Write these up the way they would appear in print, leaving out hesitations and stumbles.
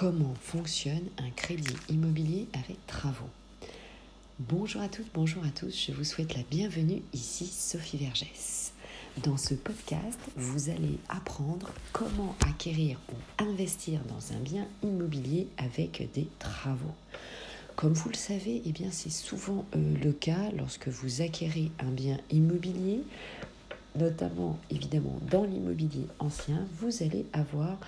Comment fonctionne un crédit immobilier avec travaux? Bonjour à toutes, bonjour à tous, je vous souhaite la bienvenue, ici Sophie Vergès. Dans ce podcast, vous allez apprendre comment acquérir ou investir dans un bien immobilier avec des travaux. Comme vous le savez, c'est souvent le cas lorsque vous acquérez un bien immobilier, notamment évidemment dans l'immobilier ancien, vous allez avoir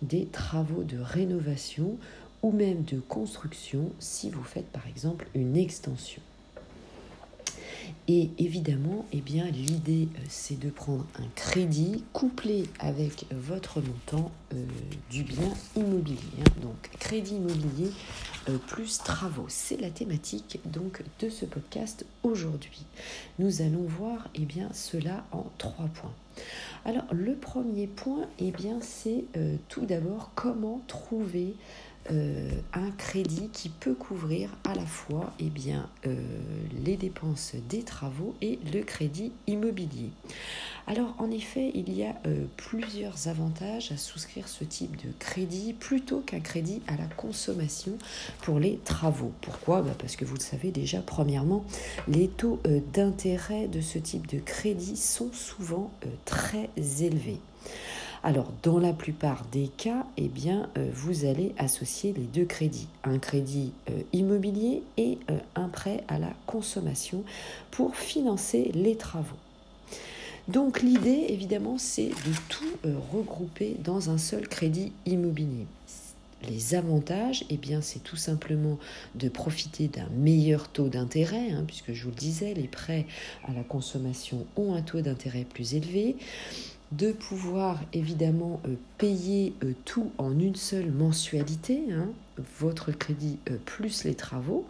des travaux de rénovation ou même de construction si vous faites par exemple une extension. Et évidemment, l'idée c'est de prendre un crédit couplé avec votre montant du bien immobilier. Donc crédit immobilier plus travaux, c'est la thématique donc de ce podcast aujourd'hui. Nous allons voir cela en 3 points. Alors le premier point, c'est tout d'abord comment trouver un crédit qui peut couvrir à la fois les dépenses des travaux et le crédit immobilier. Alors en effet, il y a plusieurs avantages à souscrire ce type de crédit plutôt qu'un crédit à la consommation pour les travaux. Pourquoi ? Parce que vous le savez déjà, premièrement, les taux d'intérêt de ce type de crédit sont souvent très élevés. Alors, dans la plupart des cas, vous allez associer les 2 crédits, un crédit immobilier et un prêt à la consommation pour financer les travaux. Donc, l'idée, c'est de tout regrouper dans un seul crédit immobilier. Les avantages, c'est tout simplement de profiter d'un meilleur taux d'intérêt, puisque je vous le disais, les prêts à la consommation ont un taux d'intérêt plus élevé, de pouvoir payer tout en une seule mensualité, votre crédit plus les travaux.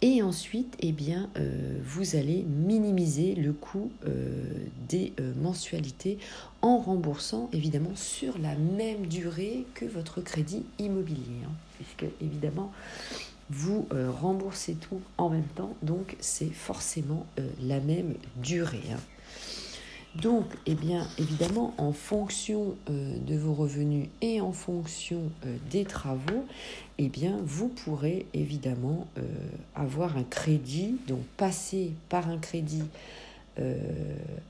Et ensuite, vous allez minimiser le coût des mensualités en remboursant sur la même durée que votre crédit immobilier, puisque vous remboursez tout en même temps, donc c'est forcément la même durée. Donc, en fonction de vos revenus et en fonction des travaux, vous pourrez avoir un crédit, donc passer par un crédit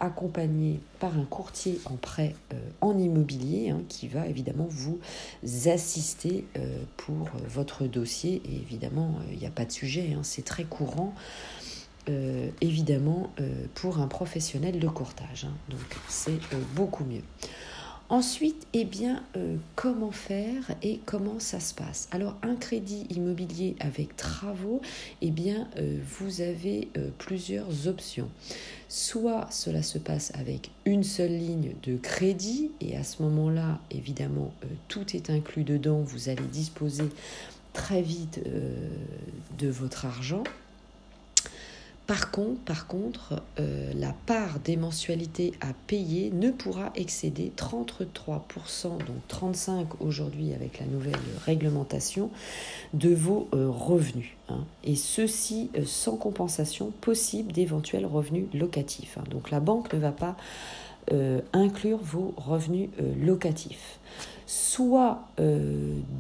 accompagné par un courtier en prêt en immobilier qui va vous assister pour votre dossier. Et il n'y a pas de sujet, c'est très courant. Pour un professionnel de courtage. Donc, c'est beaucoup mieux. Ensuite, comment faire et comment ça se passe? Alors, un crédit immobilier avec travaux, vous avez plusieurs options. Soit cela se passe avec une seule ligne de crédit et à ce moment-là, tout est inclus dedans. Vous allez disposer très vite de votre argent. Par contre, la part des mensualités à payer ne pourra excéder 33%, donc 35% aujourd'hui avec la nouvelle réglementation, de vos revenus. Et ceci sans compensation possible d'éventuels revenus locatifs. Donc la banque ne va pas inclure vos revenus locatifs. Soit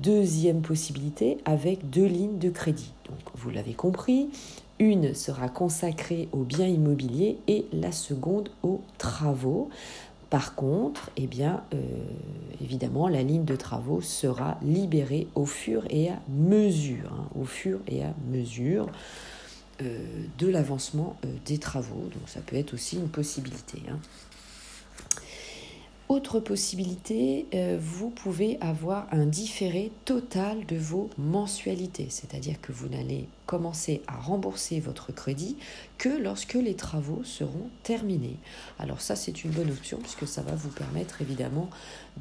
deuxième possibilité avec 2 lignes de crédit. Donc vous l'avez compris. Une sera consacrée aux biens immobiliers et la seconde aux travaux. Par contre, la ligne de travaux sera libérée au fur et à mesure, de l'avancement des travaux. Donc ça peut être aussi une possibilité. Autre possibilité, vous pouvez avoir un différé total de vos mensualités, c'est-à-dire que vous n'allez commencer à rembourser votre crédit que lorsque les travaux seront terminés. Alors ça, c'est une bonne option puisque ça va vous permettre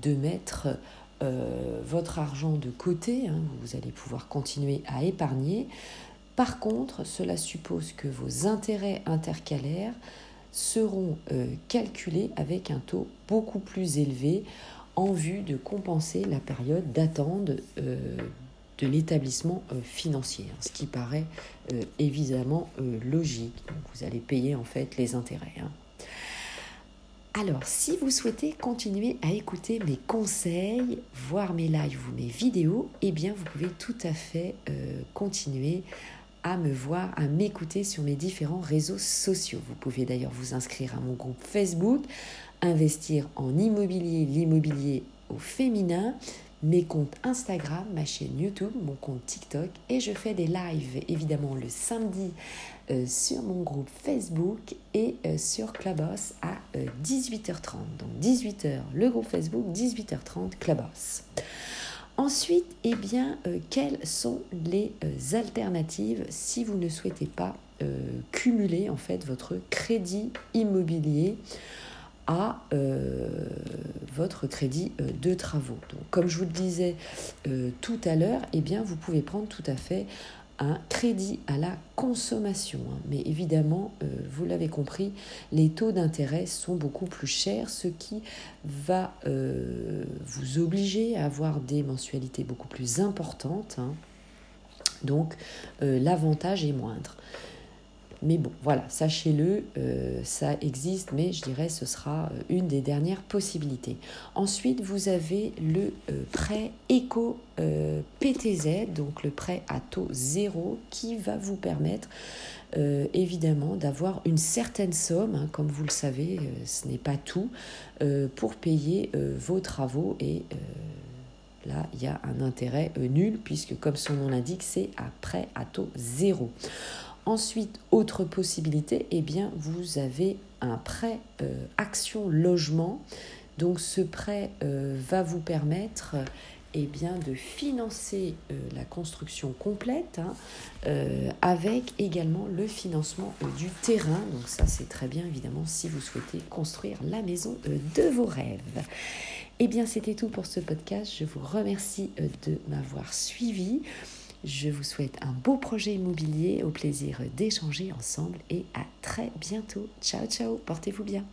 de mettre votre argent de côté, vous allez pouvoir continuer à épargner. Par contre, cela suppose que vos intérêts intercalaires seront calculés avec un taux beaucoup plus élevé en vue de compenser la période d'attente de l'établissement financier, ce qui paraît évidemment logique. Donc, vous allez payer les intérêts. Alors, si vous souhaitez continuer à écouter mes conseils, voir mes lives ou mes vidéos, eh bien, vous pouvez tout à fait continuer à me voir, à m'écouter sur mes différents réseaux sociaux. Vous pouvez d'ailleurs vous inscrire à mon groupe Facebook, investir en immobilier, l'immobilier au féminin, mes comptes Instagram, ma chaîne YouTube, mon compte TikTok, et je fais des lives évidemment le samedi sur mon groupe Facebook et sur Clubos à 18h30. Donc 18h le groupe Facebook, 18h30 Clubos. Ensuite, eh bien, quelles sont les alternatives si vous ne souhaitez pas cumuler en fait votre crédit immobilier à votre crédit de travaux. Donc, comme je vous le disais tout à l'heure, eh bien, vous pouvez prendre tout à fait un crédit à la consommation. Hein. Mais évidemment, vous l'avez compris, les taux d'intérêt sont beaucoup plus chers, ce qui va vous obliger à avoir des mensualités beaucoup plus importantes. Hein. Donc, l'avantage est moindre. Mais bon, voilà, sachez-le, ça existe, mais je dirais ce sera une des dernières possibilités. Ensuite, vous avez le prêt éco PTZ, donc le prêt à taux zéro, qui va vous permettre évidemment d'avoir une certaine somme, hein, comme vous le savez, ce n'est pas tout, pour payer vos travaux et... Là, il y a un intérêt nul, puisque comme son nom l'indique, c'est à prêt à taux zéro. Ensuite, autre possibilité, eh bien, vous avez un prêt action logement. Donc, ce prêt va vous permettre eh bien, de financer la construction complète hein, avec également le financement du terrain. Donc, ça, c'est très bien, évidemment, si vous souhaitez construire la maison de vos rêves. Eh bien, c'était tout pour ce podcast. Je vous remercie de m'avoir suivi. Je vous souhaite un beau projet immobilier, au plaisir d'échanger ensemble et à très bientôt. Ciao, ciao, portez-vous bien.